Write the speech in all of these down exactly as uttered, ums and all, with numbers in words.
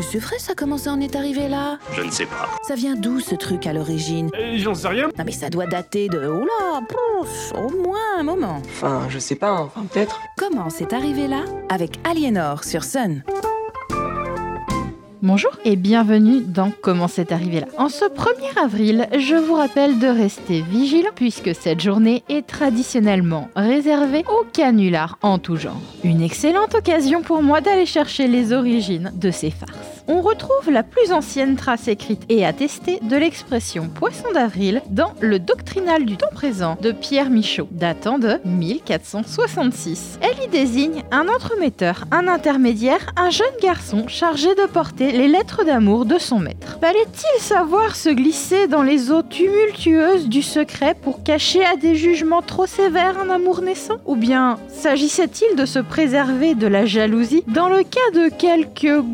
Mais c'est vrai, ça, comment ça en est arrivé là? Je ne sais pas. Ça vient d'où ce truc à l'origine? euh, J'en sais rien. Non mais ça doit dater de... Oula, pouf, au moins un moment. Enfin, je sais pas, enfin peut-être. Comment c'est arrivé là? Avec Aliénor sur Sun. Bonjour et bienvenue dans Comment c'est arrivé là. En ce premier avril, je vous rappelle de rester vigilant puisque cette journée est traditionnellement réservée aux canulars en tout genre. Une excellente occasion pour moi d'aller chercher les origines de ces farces. On retrouve la plus ancienne trace écrite et attestée de l'expression Poisson d'avril dans Le Doctrinal du temps présent de Pierre Michault, datant de mille quatre cent soixante-six. Elle y désigne un entremetteur, un intermédiaire, un jeune garçon chargé de porter les lettres d'amour de son maître. Fallait-il savoir se glisser dans les eaux tumultueuses du secret pour cacher à des jugements trop sévères un amour naissant? Ou bien s'agissait-il de se préserver de la jalousie dans le cas de quelques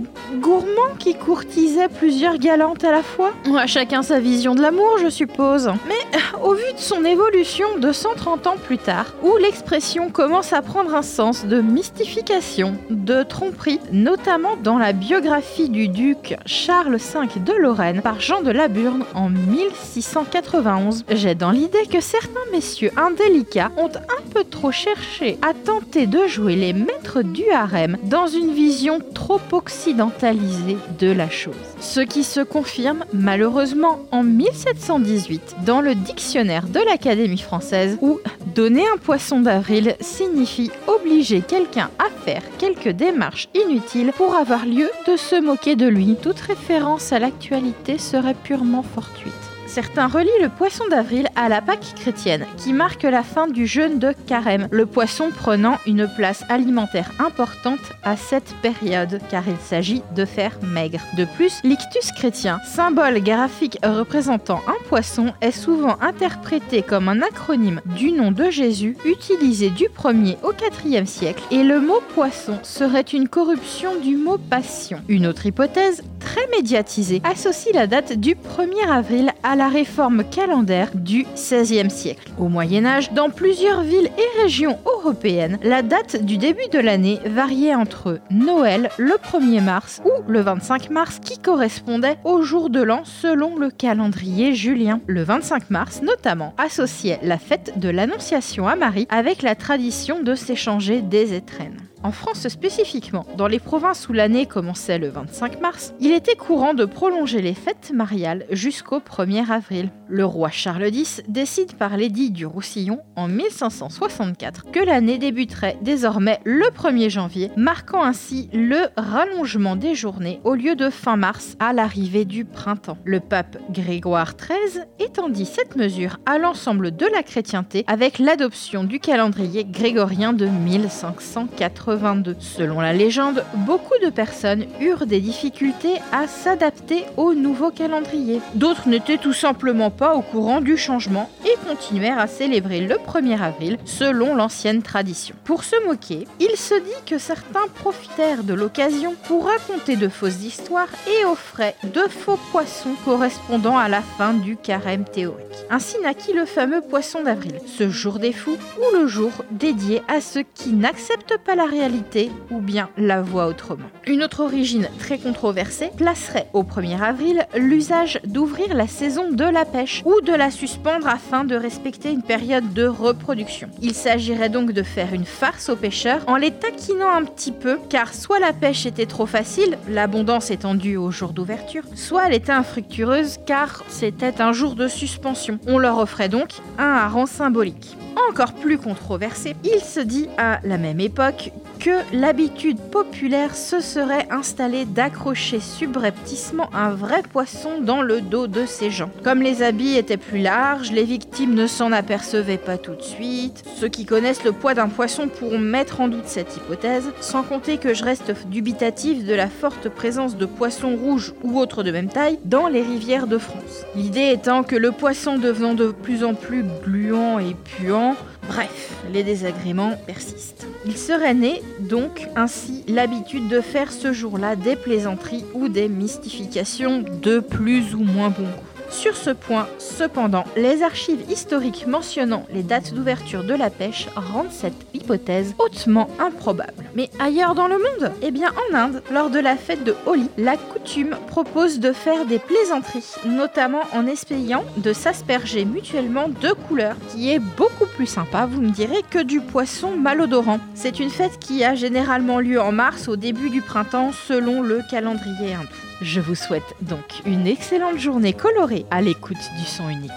gourmands qui courtisait plusieurs galantes à la fois? À chacun sa vision de l'amour, je suppose. Mais au vu de son évolution de cent trente ans plus tard, où l'expression commence à prendre un sens de mystification, de tromperie, notamment dans la biographie du duc Charles cinq de Lorraine par Jean de Laburne en mille six cent quatre-vingt-onze, j'ai dans l'idée que certains messieurs indélicats ont un peu trop cherché à tenter de jouer les maîtres du harem dans une vision trop occidentalisée de la chose. Ce qui se confirme malheureusement en mille sept cent dix-huit dans le Dictionnaire de l'Académie française où donner un poisson d'avril signifie obliger quelqu'un à faire quelques démarches inutiles pour avoir lieu de se moquer de lui. Toute référence à l'actualité serait purement fortuite. Certains relient le poisson d'avril à la Pâques chrétienne, qui marque la fin du jeûne de carême, le poisson prenant une place alimentaire importante à cette période, car il s'agit de faire maigre. De plus, l'ictus chrétien, symbole graphique représentant un poisson, est souvent interprété comme un acronyme du nom de Jésus, utilisé du premier au quatrième siècle, et le mot poisson serait une corruption du mot passion. Une autre hypothèse, très médiatisée, associe la date du premier avril à la réforme calendaire du seizième siècle. Au Moyen-Âge, dans plusieurs villes et régions européennes, la date du début de l'année variait entre Noël, le premier mars ou le vingt-cinq mars qui correspondait au jour de l'an selon le calendrier julien. Le vingt-cinq mars, notamment, associait la fête de l'Annonciation à Marie avec la tradition de s'échanger des étrennes. En France spécifiquement, dans les provinces où l'année commençait le vingt-cinq mars, il était courant de prolonger les fêtes mariales jusqu'au premier avril. Le roi Charles dix décide par l'édit du Roussillon en mille cinq cent soixante-quatre que l'année débuterait désormais le premier janvier, marquant ainsi le rallongement des journées au lieu de fin mars à l'arrivée du printemps. Le pape Grégoire treize étendit cette mesure à l'ensemble de la chrétienté avec l'adoption du calendrier grégorien de mille cinq cent quatre-vingt-deux. Selon la légende, beaucoup de personnes eurent des difficultés à s'adapter au nouveau calendrier. D'autres n'étaient tout simplement pas au courant du changement et continuèrent à célébrer le premier avril selon l'ancienne tradition. Pour se moquer, il se dit que certains profitèrent de l'occasion pour raconter de fausses histoires et offraient de faux poissons correspondant à la fin du carême théorique. Ainsi naquit le fameux poisson d'avril, ce jour des fous ou le jour dédié à ceux qui n'acceptent pas la réalité ou bien la voit autrement. Une autre origine très controversée placerait au premier avril l'usage d'ouvrir la saison de la pêche ou de la suspendre afin de respecter une période de reproduction. Il s'agirait donc de faire une farce aux pêcheurs en les taquinant un petit peu, car soit la pêche était trop facile, l'abondance étant due au jour d'ouverture, soit elle était infructueuse car c'était un jour de suspension. On leur offrait donc un hareng symbolique. Encore plus controversé, il se dit à la même époque que l'habitude populaire se serait installée d'accrocher subrepticement un vrai poisson dans le dos de ses gens. Comme les habits étaient plus larges, les victimes ne s'en apercevaient pas tout de suite. Ceux qui connaissent le poids d'un poisson pourront mettre en doute cette hypothèse, sans compter que je reste dubitatif de la forte présence de poissons rouges ou autres de même taille dans les rivières de France. L'idée étant que le poisson devenant de plus en plus gluant et puant, bref, les désagréments persistent. Il serait né, donc, ainsi l'habitude de faire ce jour-là des plaisanteries ou des mystifications de plus ou moins bon goût. Sur ce point, cependant, les archives historiques mentionnant les dates d'ouverture de la pêche rendent cette hypothèse hautement improbable. Mais ailleurs dans le monde ? Eh bien en Inde, lors de la fête de Holi, la coutume propose de faire des plaisanteries, notamment en essayant de s'asperger mutuellement de couleurs, qui est beaucoup plus sympa, vous me direz, que du poisson malodorant. C'est une fête qui a généralement lieu en mars, au début du printemps, selon le calendrier hindou. Je vous souhaite donc une excellente journée colorée à l'écoute du son unique.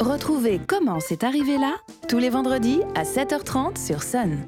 Retrouvez Comment c'est arrivé là tous les vendredis à sept heures trente sur Sun.